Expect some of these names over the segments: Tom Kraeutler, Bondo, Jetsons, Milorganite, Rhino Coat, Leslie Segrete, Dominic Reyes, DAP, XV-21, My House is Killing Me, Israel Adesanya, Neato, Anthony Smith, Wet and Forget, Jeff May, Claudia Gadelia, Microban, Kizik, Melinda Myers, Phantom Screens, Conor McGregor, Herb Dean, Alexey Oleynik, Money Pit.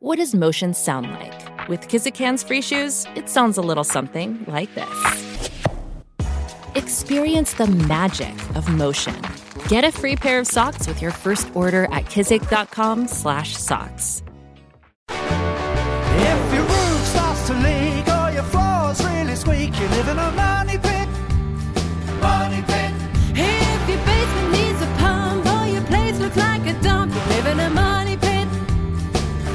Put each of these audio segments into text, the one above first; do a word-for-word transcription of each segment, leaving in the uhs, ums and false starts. What does motion sound like? With Kizik Hands Free Shoes, it sounds a little something like this. Experience the magic of motion. Get a free pair of socks with your first order at kizik.com slash socks. If your roof starts to leak or your floor's really squeak, you live in a money pit. Money pit. If your basement needs a pump or your place looks like a dump, you live in a money pit.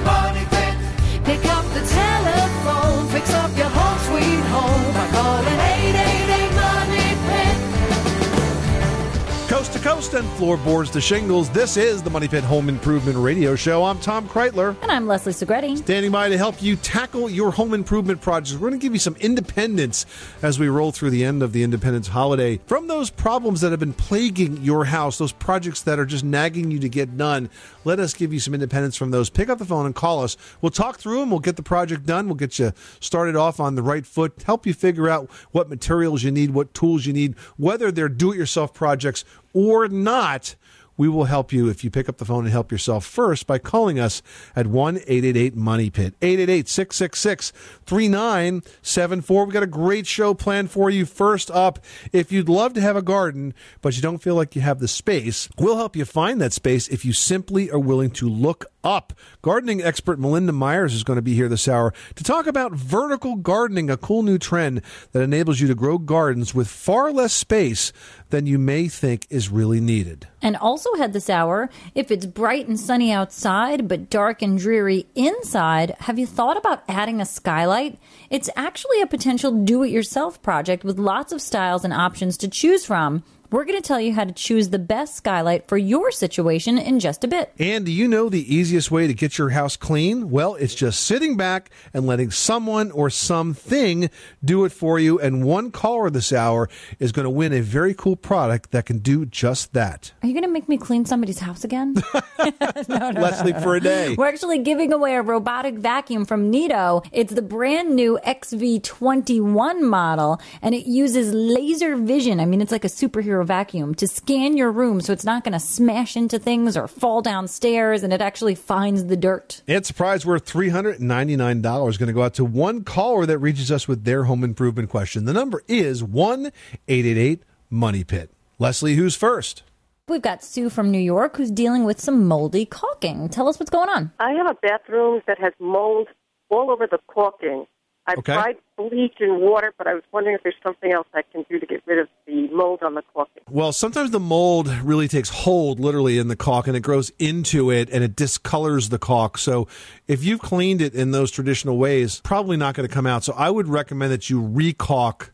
Money Pit. Pick up the telephone, fix up your home sweet home by calling eight eight eight Money Pit. Coast to coast and floorboards to shingles, this is the Money Pit Home Improvement Radio Show. I'm Tom Kraeutler. And I'm Leslie Segrete. Standing by to help you tackle your home improvement projects. We're going to give you some independence as we roll through the end of the Independence holiday. From those problems that have been plaguing your house, those projects that are just nagging you to get done, let us give you some independence from those. Pick up the phone and call us. We'll talk through them. We'll get the project done. We'll get you started off on the right foot, help you figure out what materials you need, what tools you need, whether they're do-it-yourself projects or not. We will help you if you pick up the phone and help yourself first by calling us at one eight eight eight Money Pit, eight eight eight, six six six, three nine seven four. We've got a great show planned for you. First up, if you'd love to have a garden, but you don't feel like you have the space, we'll help you find that space if you simply are willing to look up. Gardening expert Melinda Myers is going to be here this hour to talk about vertical gardening, a cool new trend that enables you to grow gardens with far less space than you may think is really needed. And also had this hour, if it's bright and sunny outside but dark and dreary inside, have you thought about adding a skylight? It's actually a potential do-it-yourself project with lots of styles and options to choose from. We're going to tell you how to choose the best skylight for your situation in just a bit. And do you know the easiest way to get your house clean? Well, it's just sitting back and letting someone or something do it for you. And one caller this hour is going to win a very cool product that can do just that. Are you going to make me clean somebody's house again? no, no, Leslie no, no. for a day. We're actually giving away a robotic vacuum from Neato. It's the brand new X V twenty-one model, and it uses laser vision. I mean, it's like a superhero vacuum to scan your room so it's not going to smash into things or fall downstairs, and it actually finds the dirt. It's a prize worth three hundred ninety-nine dollars going to go out to one caller that reaches us with their home improvement question. The number is one eight eight eight Money Pit. Leslie, who's first? We've got Sue from New York who's dealing with some moldy caulking. Tell us what's going on. I have a bathroom that has mold all over the caulking. I okay. tried bleach and water, but I was wondering if there's something else I can do to get rid of the mold on the caulking. Well, sometimes the mold really takes hold, literally, in the caulk, and it grows into it, and it discolors the caulk. So if you've cleaned it in those traditional ways, probably not going to come out. So I would recommend that you re-caulk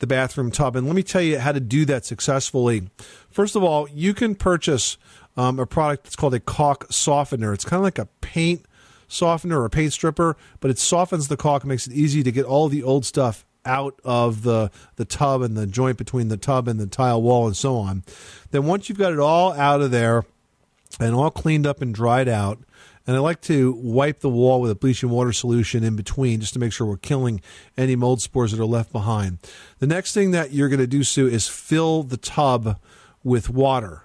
the bathroom tub. And let me tell you how to do that successfully. First of all, you can purchase um, a product that's called a caulk softener. It's kind of like a paint softener or a paint stripper, but it softens the caulk, makes it easy to get all the old stuff out of the the tub and the joint between the tub and the tile wall and so on. Then once you've got it all out of there and all cleaned up and dried out, and I like to wipe the wall with a bleach and water solution in between just to make sure we're killing any mold spores that are left behind. The next thing that you're going to do, Sue, is fill the tub with water.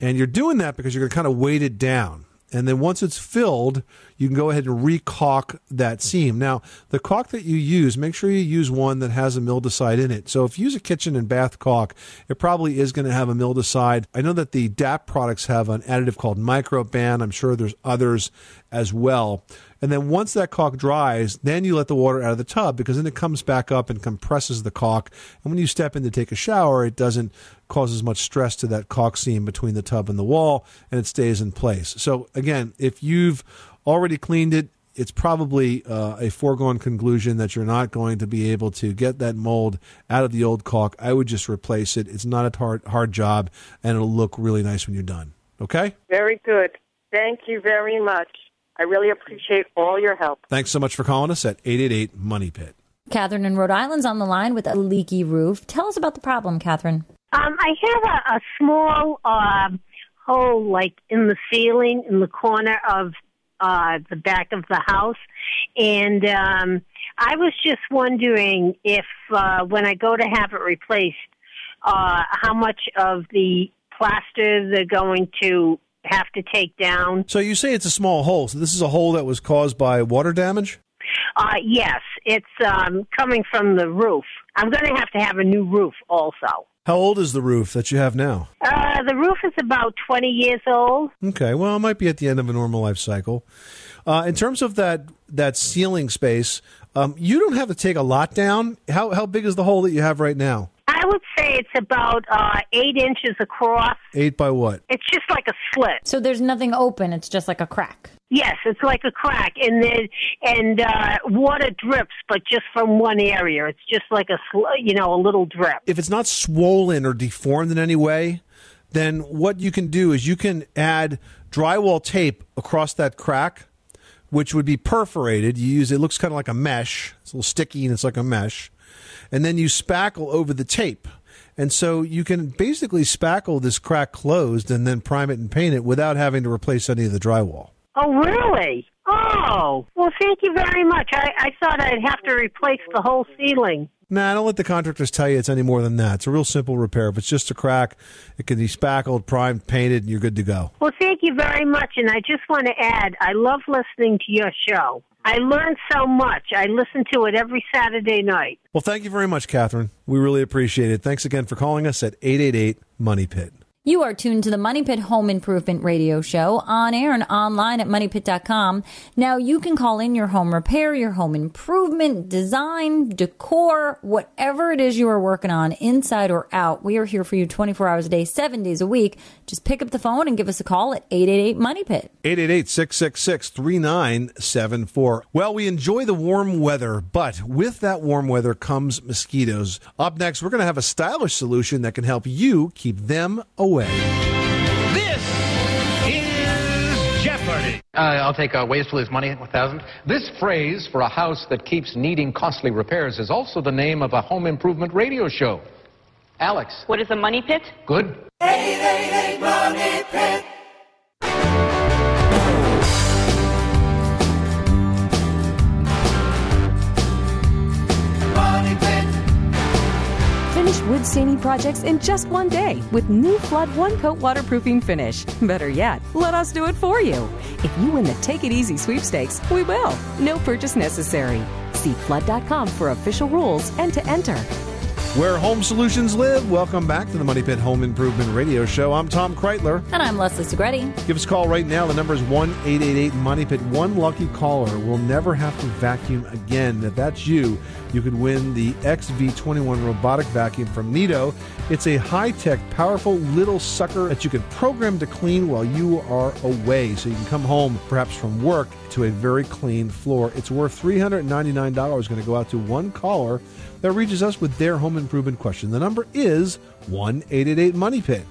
And you're doing that because you're going to kind of weight it down. And then once it's filled, you can go ahead and re-caulk that seam. Now, the caulk that you use, make sure you use one that has a mildicide in it. So if you use a kitchen and bath caulk, it probably is going to have a mildicide. I know that the D A P products have an additive called Microban. I'm sure there's others as well. And then once that caulk dries, then you let the water out of the tub, because then it comes back up and compresses the caulk. And when you step in to take a shower, it doesn't cause as much stress to that caulk seam between the tub and the wall, and it stays in place. So again, if you've already cleaned it, it's probably uh, a foregone conclusion that you're not going to be able to get that mold out of the old caulk. I would just replace it. It's not a hard, hard job, and it'll look really nice when you're done. Okay? Very good. Thank you very much. I really appreciate all your help. Thanks so much for calling us at eight eight eight Money Pit. Catherine in Rhode Island's on the line with a leaky roof. Tell us about the problem, Catherine. Um, I have a, a small uh, hole, like, in the ceiling in the corner of uh, the back of the house. And um, I was just wondering if uh, when I go to have it replaced, uh, how much of the plaster they're going to have to take down. So you say it's a small hole. So this is a hole that was caused by water damage? Uh, yes. It's um, coming from the roof. I'm going to have to have a new roof also. How old is the roof that you have now? Uh, the roof is about twenty years old. Okay. Well, it might be at the end of a normal life cycle. Uh, in terms of that, that ceiling space, um, you don't have to take a lot down. How, how big is the hole that you have right now? I would say it's about uh, eight inches across. Eight by what? It's just like a slit. So there's nothing open. It's just like a crack. Yes, it's like a crack, and then and uh, water drips, but just from one area. It's just like a you know a little drip. If it's not swollen or deformed in any way, then what you can do is you can add drywall tape across that crack, which would be perforated. You use it looks kind of like a mesh. It's a little sticky, and it's like a mesh. And then you spackle over the tape. And so you can basically spackle this crack closed and then prime it and paint it without having to replace any of the drywall. Oh, really? Oh, well, thank you very much. I, I thought I'd have to replace the whole ceiling. Nah, don't let the contractors tell you it's any more than that. It's a real simple repair. If it's just a crack, it can be spackled, primed, painted, and you're good to go. Well, thank you very much. And I just want to add, I love listening to your show. I learned so much. I listen to it every Saturday night. Well, thank you very much, Catherine. We really appreciate it. Thanks again for calling us at eight eight eight money pit. You are tuned to the Money Pit Home Improvement Radio Show on air and online at money pit dot com. Now, you can call in your home repair, your home improvement, design, decor, whatever it is you are working on, inside or out. We are here for you twenty-four hours a day, seven days a week. Just pick up the phone and give us a call at eight eight eight money pit. eight eight eight, six six six, three nine seven four. Well, we enjoy the warm weather, but with that warm weather comes mosquitoes. Up next, we're going to have a stylish solution that can help you keep them away. This is Jeopardy. Uh, I'll take uh, ways to lose money, one thousand. This phrase for a house that keeps needing costly repairs is also the name of a home improvement radio show. Alex. What is a money pit? Good. eight eight eight Money Pit. Finish wood staining projects in just one day with new Flood One Coat waterproofing finish. Better yet, let us do it for you. If you win the Take It Easy sweepstakes, we will. No purchase necessary. See flood dot com for official rules and to enter. Where home solutions live. Welcome back to the Money Pit Home Improvement Radio Show. I'm Tom Kraeutler. And I'm Leslie Segrete. Give us a call right now. The number is one eight eight eight money pit. One lucky caller will never have to vacuum again. If that's you, you could win the X V twenty-one robotic vacuum from Neato. It's a high-tech, powerful little sucker that you can program to clean while you are away. So you can come home, perhaps from work, to a very clean floor. It's worth three hundred ninety-nine dollars. Going to go out to one caller that reaches us with their home improvement question. The number is one eight eight eight money pit.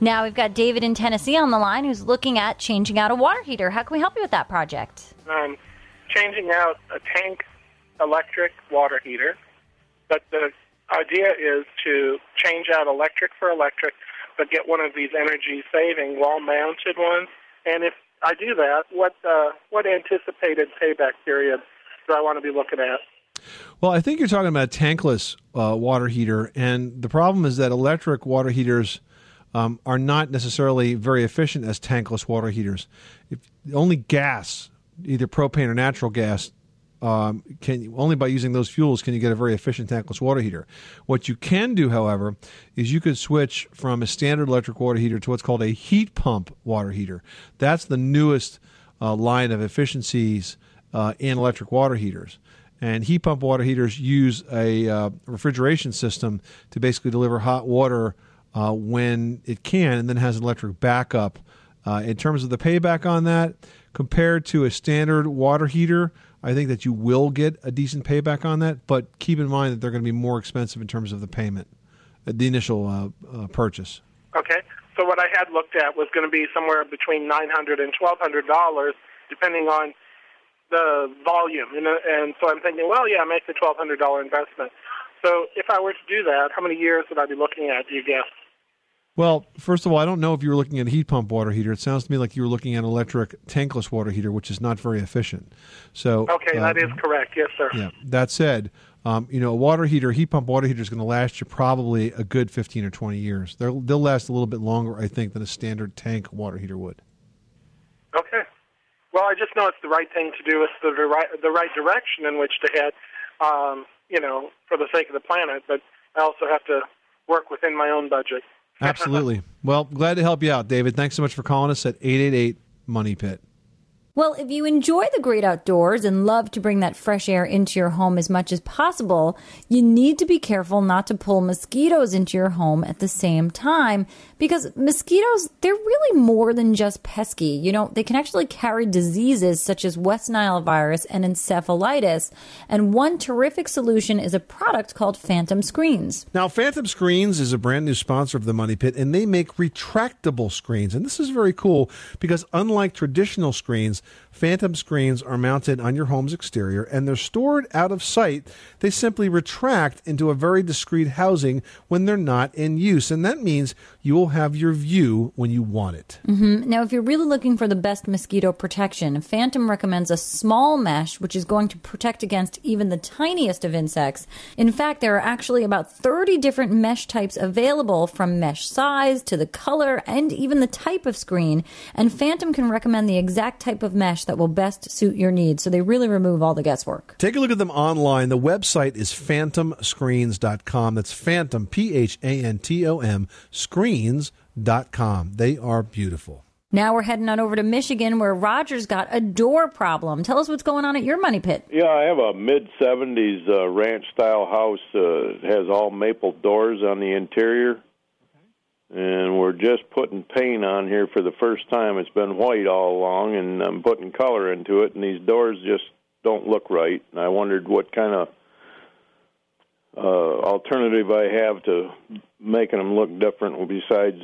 Now we've got David in Tennessee on the line who's looking at changing out a water heater. How can we help you with that project? Um, changing out a tank electric water heater. But the idea is to change out electric for electric, but get one of these energy-saving wall-mounted ones. And if I do that, what uh, what anticipated payback period do I want to be looking at? Well, I think you're talking about a tankless uh, water heater, and the problem is that electric water heaters um, are not necessarily very efficient as tankless water heaters. If only gas, either propane or natural gas, um, can only by using those fuels can you get a very efficient tankless water heater. What you can do, however, is you could switch from a standard electric water heater to what's called a heat pump water heater. That's the newest uh, line of efficiencies uh, in electric water heaters. And heat pump water heaters use a uh, refrigeration system to basically deliver hot water uh, when it can, and then has an electric backup. Uh, in terms of the payback on that, compared to a standard water heater, I think that you will get a decent payback on that, but keep in mind that they're going to be more expensive in terms of the payment, the initial uh, uh, purchase. Okay. So what I had looked at was going to be somewhere between nine hundred dollars and twelve hundred dollars, depending on the volume, you know, and so I'm thinking, well, yeah, make the twelve hundred dollars investment. So if I were to do that, how many years would I be looking at, do you guess? Well, first of all, I don't know if you were looking at a heat pump water heater. It sounds to me like you were looking at an electric tankless water heater, which is not very efficient. So, okay, uh, that is correct. Yes, sir. Yeah. That said, Um, you know, a water heater, heat pump water heater is going to last you probably a good fifteen or twenty years. They'll, they'll last a little bit longer, I think, than a standard tank water heater would. Okay. Well, I just know it's the right thing to do. It's the right, the right direction in which to head, um, you know, for the sake of the planet. But I also have to work within my own budget. Absolutely. Well, glad to help you out, David. Thanks so much for calling us at eight eight eight, MONEY PIT. Well, if you enjoy the great outdoors and love to bring that fresh air into your home as much as possible, you need to be careful not to pull mosquitoes into your home at the same time, because mosquitoes, they're really more than just pesky. You know, they can actually carry diseases such as West Nile virus and encephalitis. And one terrific solution is a product called Phantom Screens. Now, Phantom Screens is a brand new sponsor of the Money Pit, and they make retractable screens. And this is very cool because unlike traditional screens, Phantom Screens are mounted on your home's exterior, and they're stored out of sight. They simply retract into a very discreet housing when they're not in use, and that means you will have your view when you want it. Mm-hmm. Now, if you're really looking for the best mosquito protection, Phantom recommends a small mesh, which is going to protect against even the tiniest of insects. In fact, there are actually about thirty different mesh types available, from mesh size to the color and even the type of screen, and Phantom can recommend the exact type of mesh that will best suit your needs. So they really remove all the guesswork. Take a look at them online. The website is phantom screens dot com. That's Phantom, P H A N T O M, screens dot com. They are beautiful. Now we're heading on over to Michigan, where Roger's got a door problem. Tell us what's going on at your Money Pit. Yeah, I have a mid seventies uh, ranch-style house. Uh, it has all maple doors on the interior. And we're just putting paint on here for the first time. It's been white all along, and I'm putting color into it, and these doors just don't look right. And I wondered what kind of uh, alternative I have to making them look different besides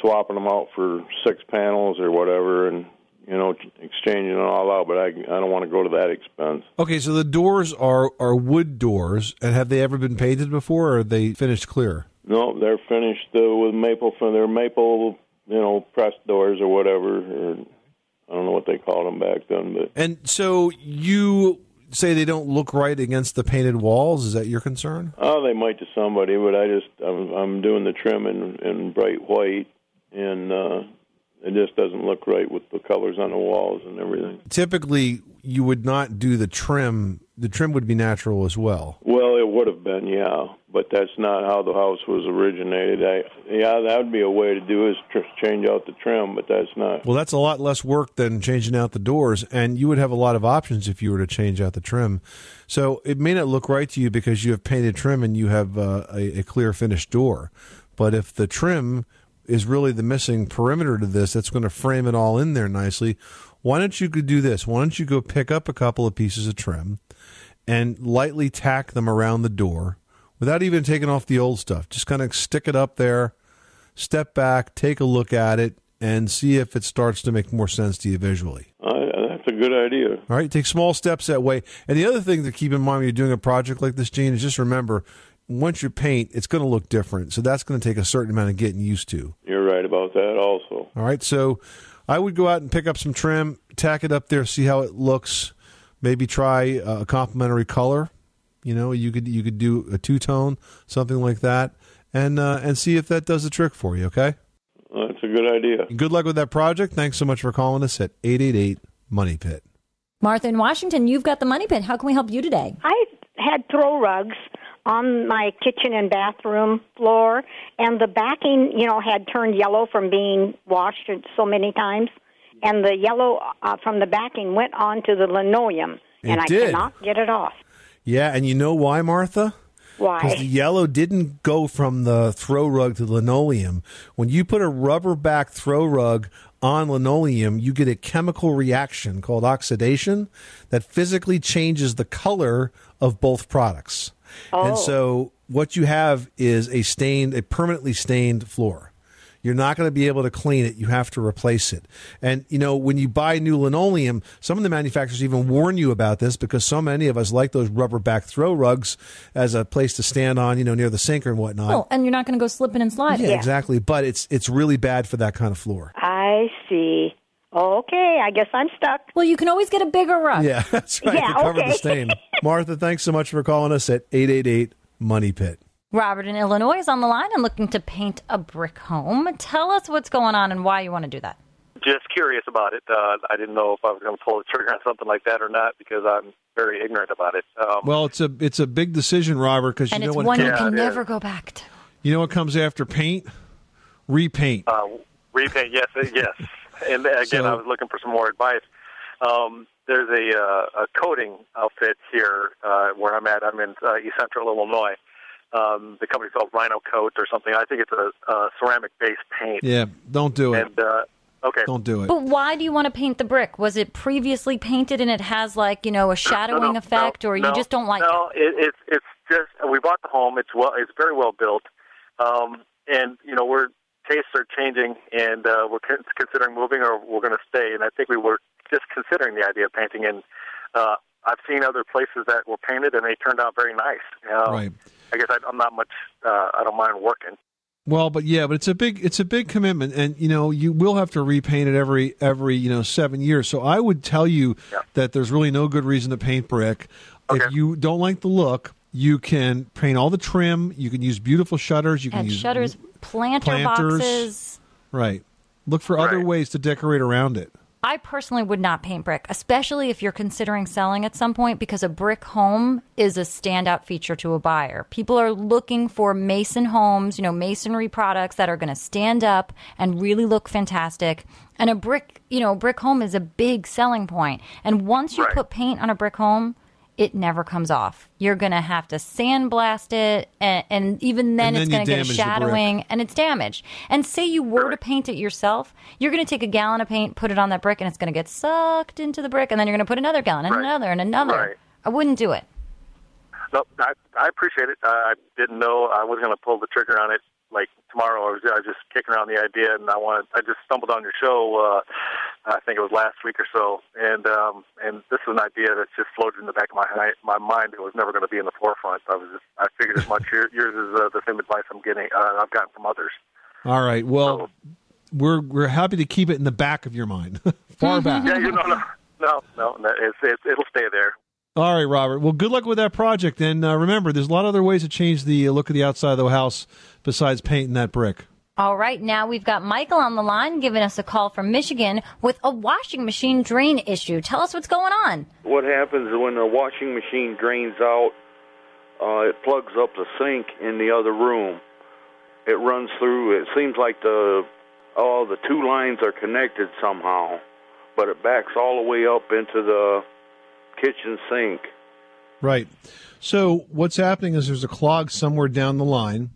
swapping them out for six panels or whatever and, you know, exchanging it all out. But I, I don't want to go to that expense. Okay, so the doors are, are wood doors, and have they ever been painted before, or are they finished clear? No, they're finished uh, with maple. They're maple, you know, pressed doors or whatever. Or I don't know what they called them back then. But and so you say they don't look right against the painted walls. Is that your concern? Oh, they might to somebody, but I just I'm, I'm doing the trim in, in bright white, and uh, it just doesn't look right with the colors on the walls and everything. Typically, you would not do the trim. The trim would be natural as well. Well, it would have been, yeah, but that's not how the house was originated. I, yeah, that would be a way to do is tr- change out the trim, but that's not. Well, that's a lot less work than changing out the doors, and you would have a lot of options if you were to change out the trim. So it may not look right to you because you have painted trim and you have uh, a, a clear finished door, but if the trim is really the missing perimeter to this, that's going to frame it all in there nicely. Why don't you do this? Why don't you go pick up a couple of pieces of trim and lightly tack them around the door without even taking off the old stuff? Just kind of stick it up there, step back, take a look at it, and see if it starts to make more sense to you visually. Uh, that's a good idea. All right, take small steps that way. And the other thing to keep in mind when you're doing a project like this, Gene, is just remember, once you paint, it's going to look different. So that's going to take a certain amount of getting used to. You're right about that also. All right, so I would go out and pick up some trim, tack it up there, see how it looks. Maybe try a complementary color. You know, you could you could do a two-tone, something like that, and uh, and see if that does the trick for you, okay? Well, that's a good idea. Good luck with that project. Thanks so much for calling us at eight eight eight, MONEY PIT. Martha in Washington, you've got the Money Pit. How can we help you today? I had throw rugs on my kitchen and bathroom floor, and the backing, you know, had turned yellow from being washed so many times, and the yellow uh, from the backing went onto the linoleum, it and I did. cannot get it off. Yeah, and you know why, Martha? Why? Because the yellow didn't go from the throw rug to the linoleum. When you put a rubber-back throw rug on linoleum, you get a chemical reaction called oxidation that physically changes the color of both products. Oh. And so what you have is a stained, a permanently stained floor. You're not going to be able to clean it. You have to replace it. And, you know, when you buy new linoleum, some of the manufacturers even warn you about this because so many of us like those rubber back throw rugs as a place to stand on, you know, near the sink and whatnot. Oh, and you're not going to go slipping and sliding. Yeah, yeah, exactly. But it's it's really bad for that kind of floor. I see. Okay, I guess I'm stuck. Well, you can always get a bigger rug. Yeah, that's right. Yeah, to cover okay. the stain. Martha, thanks so much for calling us at eight eight eight, MONEY PIT. Robert in Illinois is on the line and looking to paint a brick home. Tell us what's going on and why you want to do that. Just curious about it. Uh, I didn't know if I was going to pull the trigger on something like that or not because I'm very ignorant about it. Um, well, it's a it's a big decision, Robert, because you know what comes, you can yeah, never go back to. You know what comes after paint? Repaint. Uh, repaint. Yes, yes. And again, so, I was looking for some more advice. Um, there's a, uh, a coating outfit here uh, where I'm at. I'm in uh, East Central Illinois. Um, the company's called Rhino Coat or something. I think it's a, a ceramic-based paint. Yeah, don't do it. And, uh, Okay. Don't do it. But why do you want to paint the brick? Was it previously painted and it has, like, you know, a shadowing no, no, effect, no, or you no, just don't like no, it? No, it, it's it's just we bought the home. It's well, it's very well built, um, and you know, we're tastes are changing, and uh, we're considering moving, or we're going to stay. And I think we were just considering the idea of painting. And uh, I've seen other places that were painted, and they turned out very nice. Um, right. I guess I, I'm not much. Uh, I don't mind working. Well, but yeah, but it's a big it's a big commitment, and you know you will have to repaint it every every you know seven years. So I would tell you yeah. that there's really no good reason to paint brick. Okay. If you don't like the look, you can paint all the trim. You can use beautiful shutters. You can Add use shutters, planter planters. boxes. Right. Look for right. other ways to decorate around it. I personally would not paint brick, especially if you're considering selling at some point, because a brick home is a standout feature to a buyer. People are looking for mason homes, you know, masonry products that are going to stand up and really look fantastic. And a brick, you know, brick home is a big selling point. And once you right. put paint on a brick home, it never comes off. You're going to have to sandblast it, and, and even then, and then it's going to get a shadowing, and it's damaged. And say you were right. to paint it yourself, you're going to take a gallon of paint, put it on that brick, and it's going to get sucked into the brick, and then you're going to put another gallon, and right. another, and another. Right. I wouldn't do it. No, I, I appreciate it. I didn't know I was going to pull the trigger on it like tomorrow. I was, I was just kicking around the idea, and I wanted, I just stumbled on your show, uh, I think it was last week or so, and um, and this is an idea that's just floated in the back of my my mind. It was never going to be in the forefront. I was just, I figured as much. Yours is uh, the same advice I'm getting. Uh, I've gotten from others. All right. Well, so, we're we're happy to keep it in the back of your mind, far back. Yeah, you know, no, no, no, no it's, it's, it'll stay there. All right, Robert. Well, good luck with that project. And uh, remember, there's a lot of other ways to change the look of the outside of the house besides painting that brick. All right, now we've got Michael on the line giving us a call from Michigan with a washing machine drain issue. Tell us what's going on. What happens when the washing machine drains out, uh, it plugs up the sink in the other room. It runs through. It seems like the all the two lines are connected somehow, but it backs all the way up into the kitchen sink. Right. So what's happening is there's a clog somewhere down the line.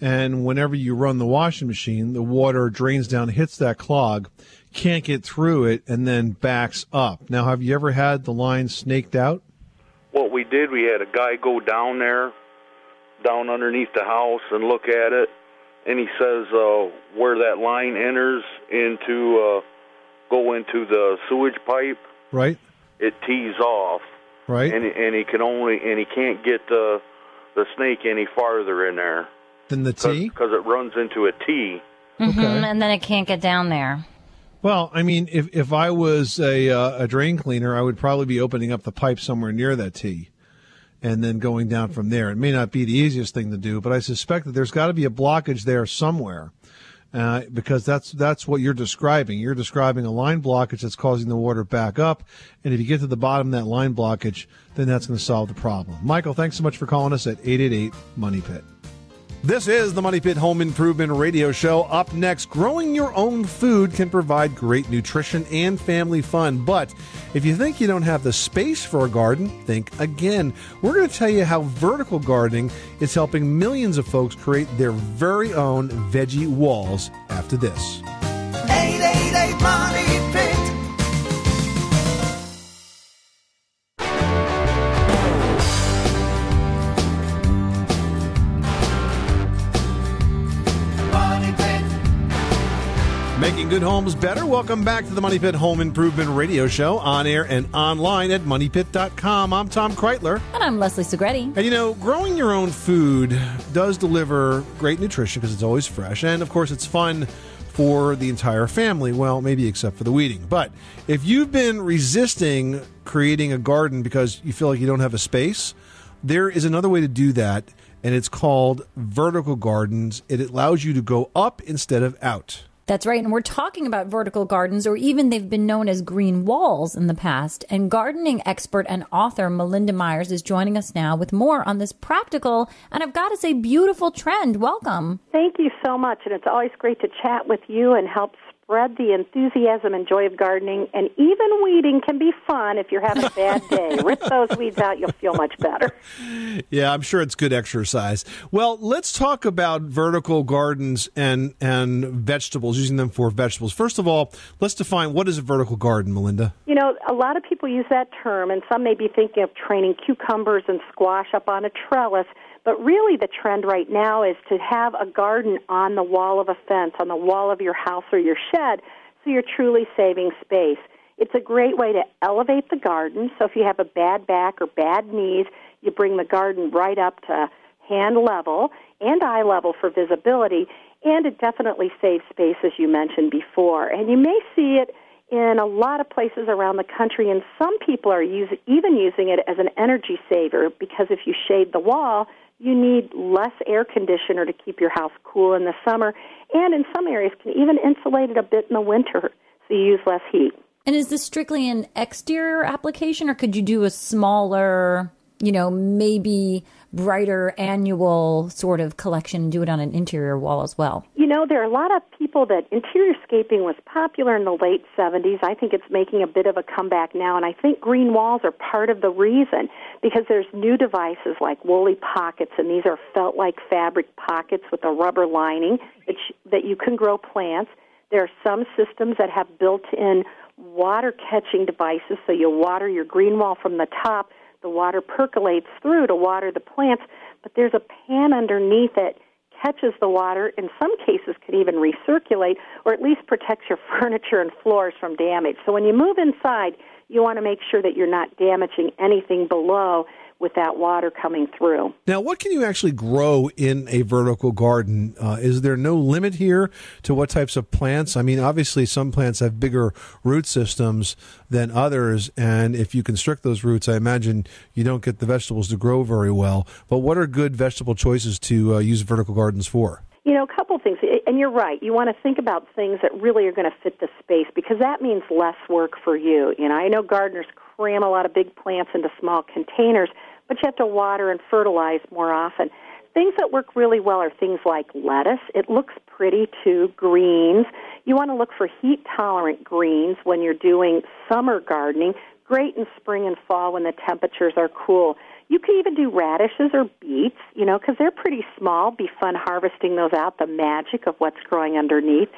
And whenever you run the washing machine, the water drains down, hits that clog, can't get through it, and then backs up. Now, have you ever had the line snaked out? What we did, we had a guy go down there, down underneath the house, and look at it. And he says uh, where that line enters into, uh, go into the sewage pipe. Right. It tees off. Right. And, and he can only, and he can't get the the snake any farther in there. Than the T? Because it runs into a T. Mm-hmm, okay. And then it can't get down there. Well, I mean, if, if I was a, uh, a drain cleaner, I would probably be opening up the pipe somewhere near that T and then going down from there. It may not be the easiest thing to do, but I suspect that there's got to be a blockage there somewhere uh, because that's that's what you're describing. You're describing a line blockage that's causing the water back up, and if you get to the bottom of that line blockage, then that's going to solve the problem. Michael, thanks so much for calling us at eight eight eight, MONEY PIT. This is the Money Pit Home Improvement Radio Show. Up next, growing your own food can provide great nutrition and family fun. But if you think you don't have the space for a garden, think again. We're going to tell you how vertical gardening is helping millions of folks create their very own veggie walls after this. eight eight eight Money Pit. Making good homes better. Welcome back to the Money Pit Home Improvement Radio Show, on air and online at money pit dot com. I'm Tom Kraeutler. And I'm Leslie Segrete. And you know, growing your own food does deliver great nutrition because it's always fresh. And of course, it's fun for the entire family. Well, maybe except for the weeding. But if you've been resisting creating a garden because you feel like you don't have a space, there is another way to do that, and it's called vertical gardens. It allows you to go up instead of out. That's right. And we're talking about vertical gardens, or even they've been known as green walls in the past. And gardening expert and author Melinda Myers is joining us now with more on this practical and, I've got to say, beautiful trend. Welcome. Thank you so much. And it's always great to chat with you and help spread the enthusiasm and joy of gardening. And even weeding can be fun if you're having a bad day. Rip those weeds out, you'll feel much better. Yeah, I'm sure it's good exercise. Well, let's talk about vertical gardens and, and vegetables, using them for vegetables. First of all, let's define, what is a vertical garden, Melinda? You know, a lot of people use that term, and some may be thinking of training cucumbers and squash up on a trellis. But really the trend right now is to have a garden on the wall of a fence, on the wall of your house or your shed, so you're truly saving space. It's a great way to elevate the garden. So if you have a bad back or bad knees, you bring the garden right up to hand level and eye level for visibility, and it definitely saves space, as you mentioned before. And you may see it in a lot of places around the country, and some people are use, even using it as an energy saver, because if you shade the wall, you need less air conditioner to keep your house cool in the summer, and in some areas can even insulate it a bit in the winter, so you use less heat. And is this strictly an exterior application, or could you do a smaller, you know, maybe brighter annual sort of collection and do it on an interior wall as well? You know, there are a lot of people that interior scaping was popular in the late seventies. I think it's making a bit of a comeback now, and I think green walls are part of the reason, because there's new devices like woolly pockets, and these are felt-like fabric pockets with a rubber lining that, sh- that you can grow plants. There are some systems that have built-in water-catching devices, so you'll water your green wall from the top. The water percolates through to water the plants, but there's a pan underneath it, catches the water, in some cases can even recirculate, or at least protects your furniture and floors from damage. So when you move inside, you want to make sure that you're not damaging anything below with that water coming through. Now, what can you actually grow in a vertical garden? Uh, is there no limit here to what types of plants? I mean, obviously, some plants have bigger root systems than others, and if you constrict those roots, I imagine you don't get the vegetables to grow very well. But what are good vegetable choices to uh, use vertical gardens for? You know, a couple things, and you're right. You want to think about things that really are going to fit the space, because that means less work for you. You know, I know gardeners cram a lot of big plants into small containers, but you have to water and fertilize more often. Things that work really well are things like lettuce. It looks pretty too, greens. You want to look for heat-tolerant greens when you're doing summer gardening. Great in spring and fall when the temperatures are cool. You can even do radishes or beets, you know, because they're pretty small. Be fun harvesting those out, the magic of what's growing underneath.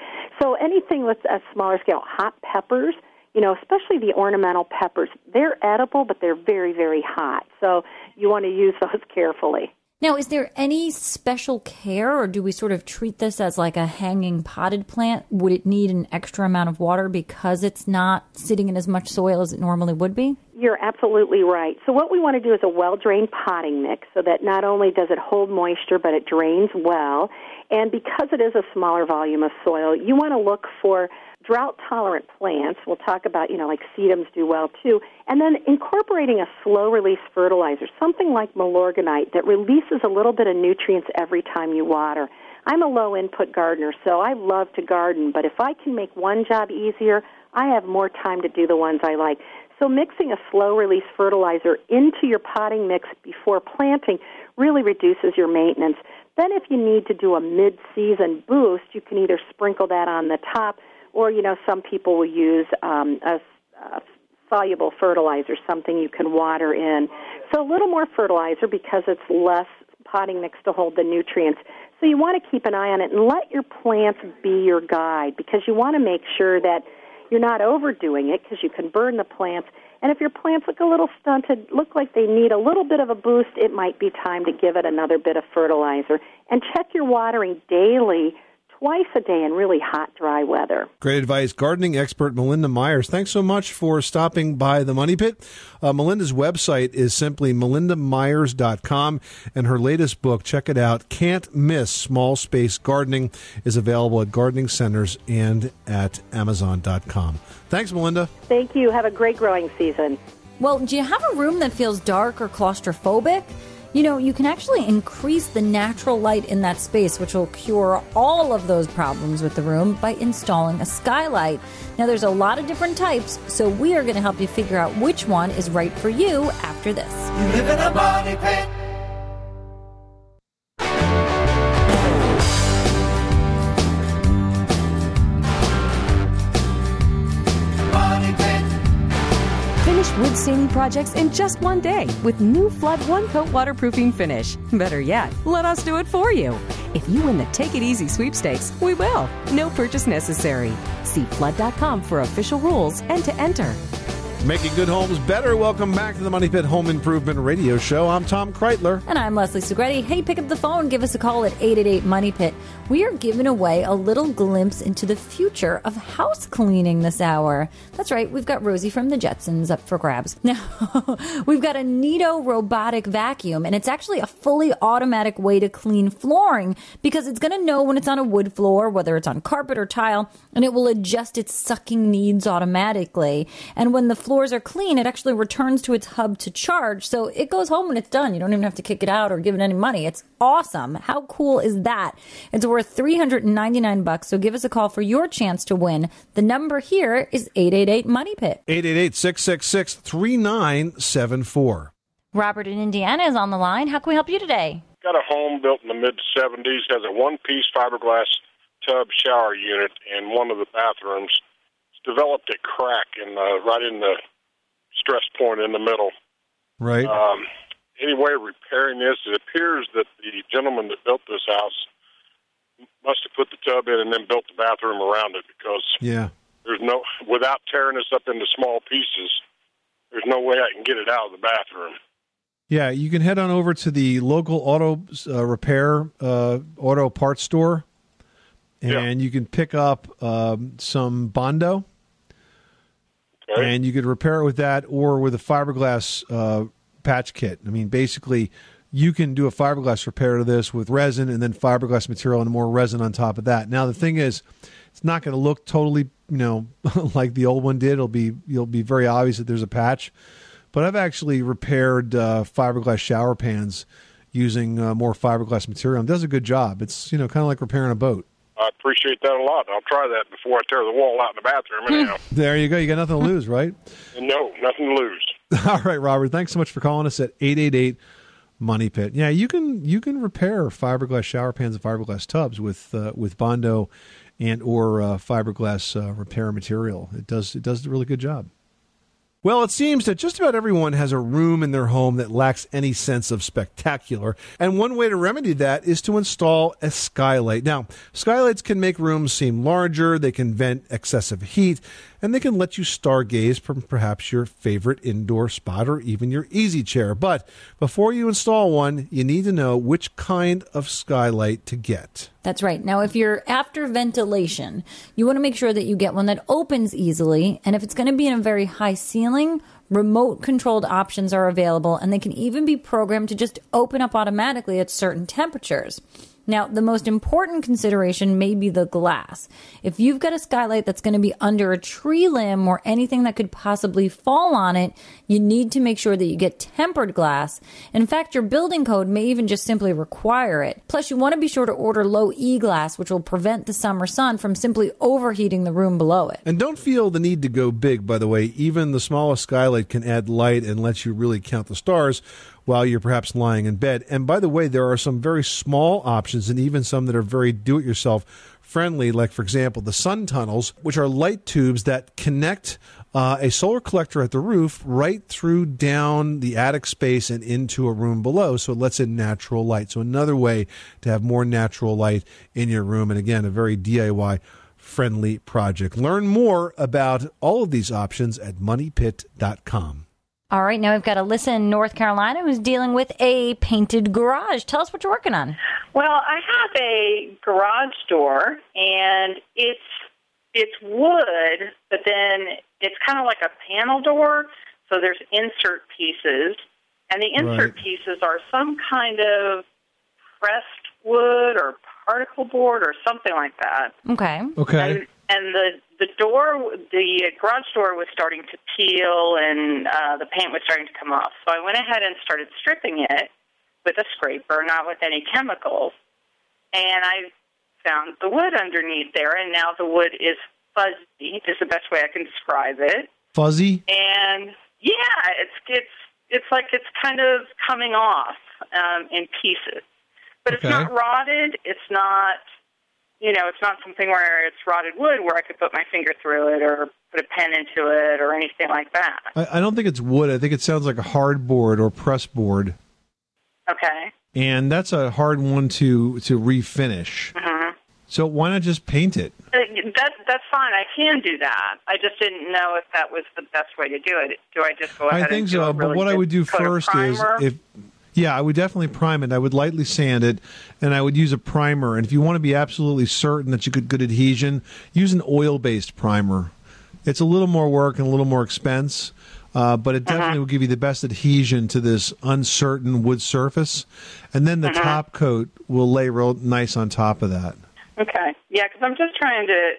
So anything with a smaller scale, hot peppers, you know, especially the ornamental peppers. They're edible, but they're very, very hot. So you want to use those carefully. Now, is there any special care, or do we sort of treat this as like a hanging potted plant? Would it need an extra amount of water because it's not sitting in as much soil as it normally would be? You're absolutely right. So what we want to do is a well-drained potting mix, so that not only does it hold moisture, but it drains well. And because it is a smaller volume of soil, you want to look for drought-tolerant plants. We'll talk about, you know, like sedums do well, too. And then incorporating a slow-release fertilizer, something like milorganite that releases a little bit of nutrients every time you water. I'm a low-input gardener, so I love to garden, but if I can make one job easier, I have more time to do the ones I like. So mixing a slow-release fertilizer into your potting mix before planting really reduces your maintenance. Then if you need to do a mid-season boost, you can either sprinkle that on the top, or, you know, some people will use um, a, a soluble fertilizer, something you can water in. So a little more fertilizer because it's less potting mix to hold the nutrients. So you want to keep an eye on it and let your plants be your guide, because you want to make sure that you're not overdoing it, because you can burn the plants. And if your plants look a little stunted, look like they need a little bit of a boost, it might be time to give it another bit of fertilizer. And check your watering daily, twice a day in really hot, dry weather. Great advice. Gardening expert Melinda Myers, thanks so much for stopping by the Money Pit. Uh, Melinda's website is simply melinda myers dot com, and her latest book, check it out, Can't Miss Small Space Gardening, is available at gardening centers and at amazon dot com. Thanks, Melinda. Thank you. Have a great growing season. Well, do you have a room that feels dark or claustrophobic? You know, you can actually increase the natural light in that space, which will cure all of those problems with the room by installing a skylight. Now, there's a lot of different types, so we are going to help you figure out which one is right for you after this. You live in a money pit. Wood staining projects in just one day with new Flood One Coat waterproofing finish. Better yet, let us do it for you. If you win the Take It Easy sweepstakes, we will. No purchase necessary. See flood dot com for official rules and to enter. Making good homes better. Welcome back to the Money Pit Home Improvement Radio Show. I'm Tom Kraeutler. And I'm Leslie Segrete. Hey, pick up the phone. Give us a call at eight eight eight money pit. We are giving away a little glimpse into the future of house cleaning this hour. That's right. We've got Rosie from the Jetsons up for grabs. Now, we've got a Neato robotic vacuum, and it's actually a fully automatic way to clean flooring because it's going to know when it's on a wood floor, whether it's on carpet or tile, and it will adjust its sucking needs automatically. And when the floor floors are clean, it actually returns to its hub to charge. So it goes home when it's done. You don't even have to kick it out or give it any money. It's awesome. How cool is that? It's worth three hundred ninety-nine bucks. So give us a call for your chance to win. The number here is eight eight eight money pit. eight eight eight, six six six, three nine seven four. Robert in Indiana is on the line. How can we help you today? Got a home built in the mid seventies, has a one-piece fiberglass tub shower unit in one of the bathrooms. Developed a crack in the, right in the stress point in the middle. Right. Um, anyway, repairing this, it appears that the gentleman that built this house must have put the tub in and then built the bathroom around it because yeah. there's no without tearing this up into small pieces, there's no way I can get it out of the bathroom. Yeah, you can head on over to the local auto uh, repair uh, auto parts store, and yeah. you can pick up um, some Bondo. Okay. And you could repair it with that or with a fiberglass uh, patch kit. I mean, basically, you can do a fiberglass repair to this with resin and then fiberglass material and more resin on top of that. Now, the thing is, it's not going to look totally, you know, like the old one did. It'll be, it'll be very obvious that there's a patch. But I've actually repaired uh, fiberglass shower pans using uh, more fiberglass material. And it does a good job. It's, you know, kind of like repairing a boat. I appreciate that a lot. I'll try that before I tear the wall out in the bathroom. Anyhow. There you go. You got nothing to lose, right? No, nothing to lose. All right, Robert. Thanks so much for calling us at eight eight eight money pit. Yeah, you can you can repair fiberglass shower pans and fiberglass tubs with uh, with Bondo and or uh, fiberglass uh, repair material. It does it does a really good job. Well, it seems that just about everyone has a room in their home that lacks any sense of spectacular, and one way to remedy that is to install a skylight. Now, skylights can make rooms seem larger, they can vent excessive heat, and they can let you stargaze from perhaps your favorite indoor spot or even your easy chair. But before you install one, you need to know which kind of skylight to get. That's right. Now, if you're after ventilation, you want to make sure that you get one that opens easily. And if it's going to be in a very high ceiling, remote-controlled options are available, and they can even be programmed to just open up automatically at certain temperatures. Now, the most important consideration may be the glass. If you've got a skylight that's going to be under a tree limb or anything that could possibly fall on it, you need to make sure that you get tempered glass. In fact, your building code may even just simply require it. Plus, you want to be sure to order low E glass, which will prevent the summer sun from simply overheating the room below it. And don't feel the need to go big, by the way. Even the smallest skylight can add light and let you really count the stars while you're perhaps lying in bed. And by the way, there are some very small options and even some that are very do-it-yourself friendly, like, for example, the sun tunnels, which are light tubes that connect uh, a solar collector at the roof right through down the attic space and into a room below, so it lets in natural light. So another way to have more natural light in your room, and again, a very D I Y friendly project. Learn more about all of these options at money pit dot com. All right, now we've got Alyssa in North Carolina who's dealing with a painted garage. Tell us what you're working on. Well, I have a garage door, and it's it's wood, but then it's kind of like a panel door, so there's insert pieces, and the insert right. pieces are some kind of pressed wood or particle board or something like that. Okay. Okay. And, and the, the door, the garage door was starting to peel, and uh, the paint was starting to come off, so I went ahead and started stripping it with a scraper, not with any chemicals, and I found the wood underneath there, and now the wood is fuzzy, is the best way I can describe it. Fuzzy? And, yeah, it's it's it's like it's kind of coming off um, in pieces. But okay. it's not rotted. It's not, you know, it's not something where it's rotted wood where I could put my finger through it or put a pen into it or anything like that. I, I don't think it's wood. I think it sounds like a hardboard or pressboard. Okay. And that's a hard one to, to refinish. Mm-hmm. So why not just paint it? Uh, that, that's fine. I can do that. I just didn't know if that was the best way to do it. Do I just go ahead I think and do so, a really but what I would do first is if... Yeah, I would definitely prime it. I would lightly sand it, and I would use a primer. And if you want to be absolutely certain that you get good adhesion, use an oil-based primer. It's a little more work and a little more expense, uh, but it definitely uh-huh. will give you the best adhesion to this uncertain wood surface. And then the uh-huh. top coat will lay real nice on top of that. Okay. Yeah, because I'm just trying to...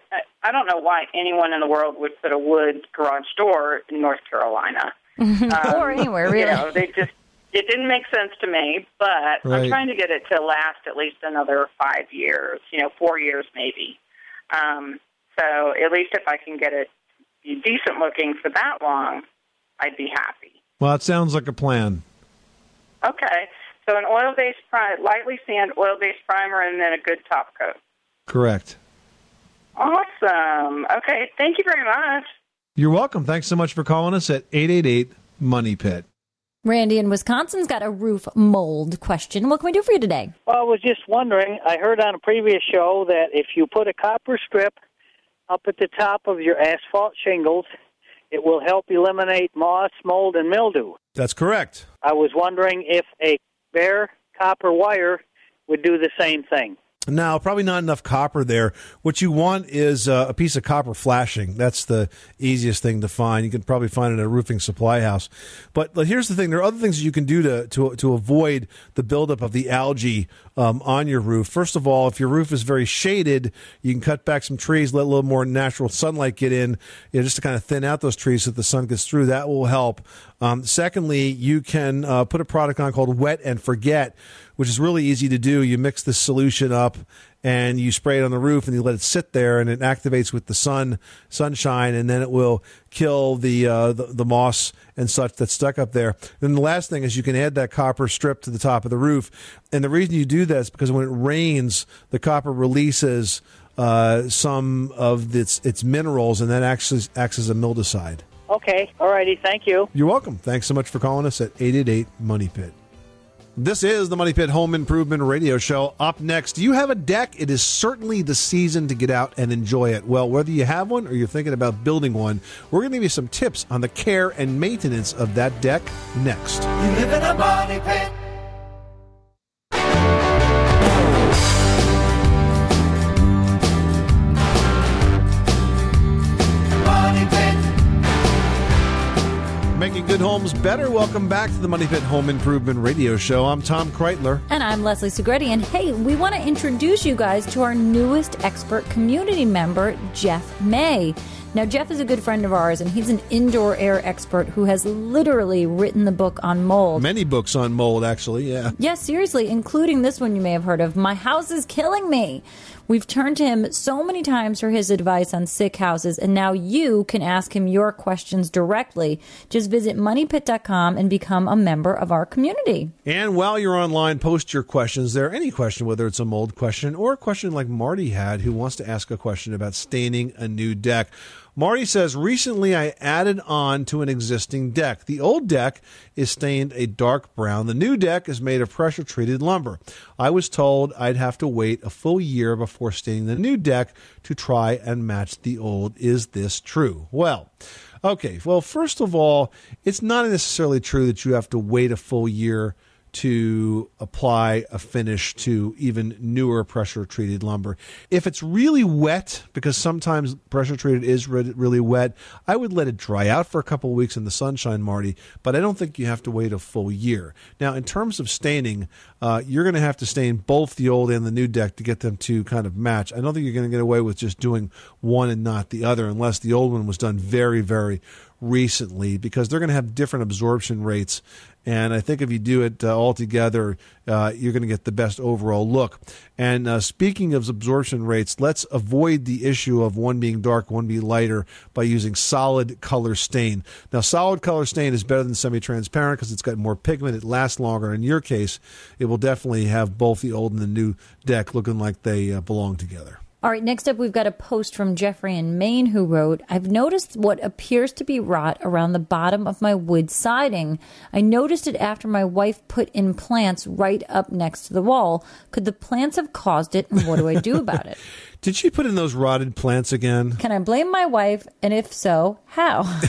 I don't know why anyone in the world would put a wood garage door in North Carolina. um, or anywhere, really. You know, they just... It didn't make sense to me, but right. I'm trying to get it to last at least another five years, you know, four years maybe. Um, so at least if I can get it decent looking for that long, I'd be happy. Well, it sounds like a plan. Okay. So an oil-based primer, lightly sand oil-based primer, and then a good top coat. Correct. Awesome. Okay. Thank you very much. You're welcome. Thanks so much for calling us at eight eight eight, MONEY PIT. Randy in Wisconsin's got a roof mold question. What can we do for you today? Well, I was just wondering, I heard on a previous show that if you put a copper strip up at the top of your asphalt shingles, it will help eliminate moss, mold, and mildew. That's correct. I was wondering if a bare copper wire would do the same thing. No, probably not enough copper there. What you want is uh, a piece of copper flashing. That's the easiest thing to find. You can probably find it at a roofing supply house. But, but here's the thing. There are other things that you can do to, to, to avoid the buildup of the algae um, on your roof. First of all, if your roof is very shaded, you can cut back some trees, let a little more natural sunlight get in, you know, just to kind of thin out those trees so that the sun gets through. That will help. Um, secondly, you can uh, put a product on called Wet and Forget, which is really easy to do. You mix this solution up and you spray it on the roof and you let it sit there, and it activates with the sun, sunshine, and then it will kill the, uh, the, the moss and such that's stuck up there. Then the last thing is you can add that copper strip to the top of the roof. And the reason you do that is because when it rains, the copper releases uh, some of its, its minerals, and that acts, acts as a mildicide. Okay. All righty. Thank you. You're welcome. Thanks so much for calling us at eight eight eight, MONEY PIT. This is the Money Pit Home Improvement Radio Show. Up next, do you have a deck? It is certainly the season to get out and enjoy it. Well, whether you have one or you're thinking about building one, we're going to give you some tips on the care and maintenance of that deck next. You live in a money pit. Making good homes better. Welcome back to the Money Pit Home Improvement Radio Show. I'm Tom Kraeutler. And I'm Leslie Segrete. And hey, we want to introduce you guys to our newest expert community member, Jeff May. Now, Jeff is a good friend of ours, and he's an indoor air expert who has literally written the book on mold. Many books on mold, actually, yeah. Yeah, seriously, including this one you may have heard of, My House is Killing Me. We've turned to him so many times for his advice on sick houses, and now you can ask him your questions directly. Just visit money pit dot com and become a member of our community. And while you're online, post your questions there. Any question, whether it's a mold question or a question like Marty had, who wants to ask a question about staining a new deck. Marty says, recently I added on to an existing deck. The old deck is stained a dark brown. The new deck is made of pressure-treated lumber. I was told I'd have to wait a full year before staining the new deck to try and match the old. Is this true? Well, okay. Well, first of all, it's not necessarily true that you have to wait a full year to apply a finish to even newer pressure-treated lumber. If it's really wet, because sometimes pressure-treated is re- really wet, I would let it dry out for a couple of weeks in the sunshine, Marty, but I don't think you have to wait a full year. Now, in terms of staining, uh, you're going to have to stain both the old and the new deck to get them to kind of match. I don't think you're going to get away with just doing one and not the other, unless the old one was done very, very recently, because they're going to have different absorption rates. And I think if you do it uh, all together, uh, you're going to get the best overall look. And uh, speaking of absorption rates, let's avoid the issue of one being dark, one being lighter by using solid color stain. Now, solid color stain is better than semi-transparent because it's got more pigment. It lasts longer. In your case, it will definitely have both the old and the new deck looking like they uh, belong together. All right, next up, we've got a post from Jeffrey in Maine who wrote, I've noticed what appears to be rot around the bottom of my wood siding. I noticed it after my wife put in plants right up next to the wall. Could the plants have caused it, and what do I do about it? Did she put in those rotted plants again? Can I blame my wife, and if so, how?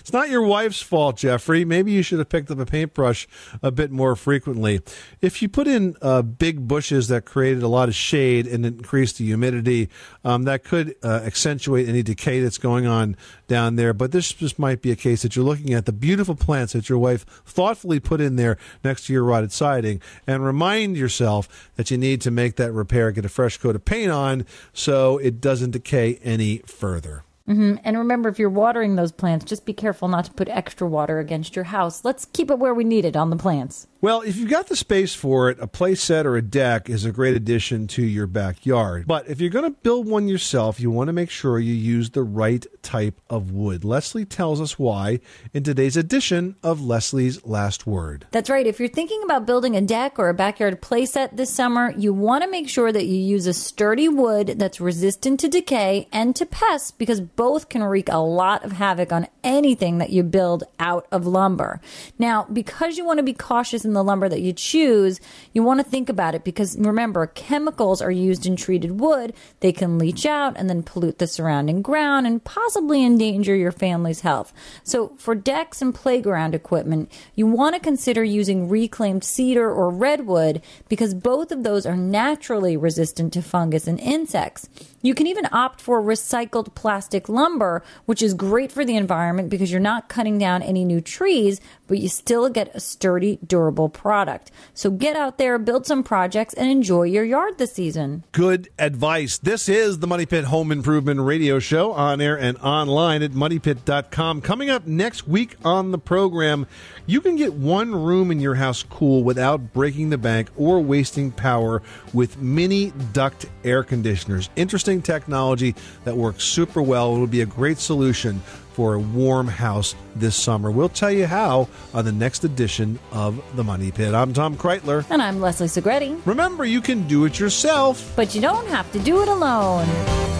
It's not your wife's fault, Jeffrey. Maybe you should have picked up a paintbrush a bit more frequently. If you put in uh, big bushes that created a lot of shade and increased the humidity, um, that could uh, accentuate any decay that's going on down there. But this just might be a case that you're looking at the beautiful plants that your wife thoughtfully put in there next to your rotted siding. And remind yourself that you need to make that repair, get a fresh coat of paint on so it doesn't decay any further. Mm-hmm. And remember, if you're watering those plants, just be careful not to put extra water against your house. Let's keep it where we need it on the plants. Well, if you've got the space for it, a play set or a deck is a great addition to your backyard. But if you're going to build one yourself, you want to make sure you use the right type of wood. Leslie tells us why in today's edition of Leslie's Last Word. That's right. If you're thinking about building a deck or a backyard play set this summer, you want to make sure that you use a sturdy wood that's resistant to decay and to pests, because both can wreak a lot of havoc on anything that you build out of lumber. Now, because you want to be cautious in the lumber that you choose, you want to think about it, because remember, chemicals are used in treated wood. They can leach out and then pollute the surrounding ground and possibly endanger your family's health. So for decks and playground equipment, you want to consider using reclaimed cedar or redwood, because both of those are naturally resistant to fungus and insects. You can even opt for recycled plastic lumber, which is great for the environment because you're not cutting down any new trees, but you still get a sturdy, durable product. So get out there, build some projects, and enjoy your yard this season. Good advice. This is the Money Pit Home Improvement Radio Show, on air and online at money pit dot com. Coming up next week on the program, you can get one room in your house cool without breaking the bank or wasting power with mini duct air conditioners. Interesting technology that works super well. It would be a great solution for a warm house this summer. We'll tell you how on the next edition of The Money Pit. I'm Tom Kraeutler. And I'm Leslie Segrete. Remember, you can do it yourself, but you don't have to do it alone.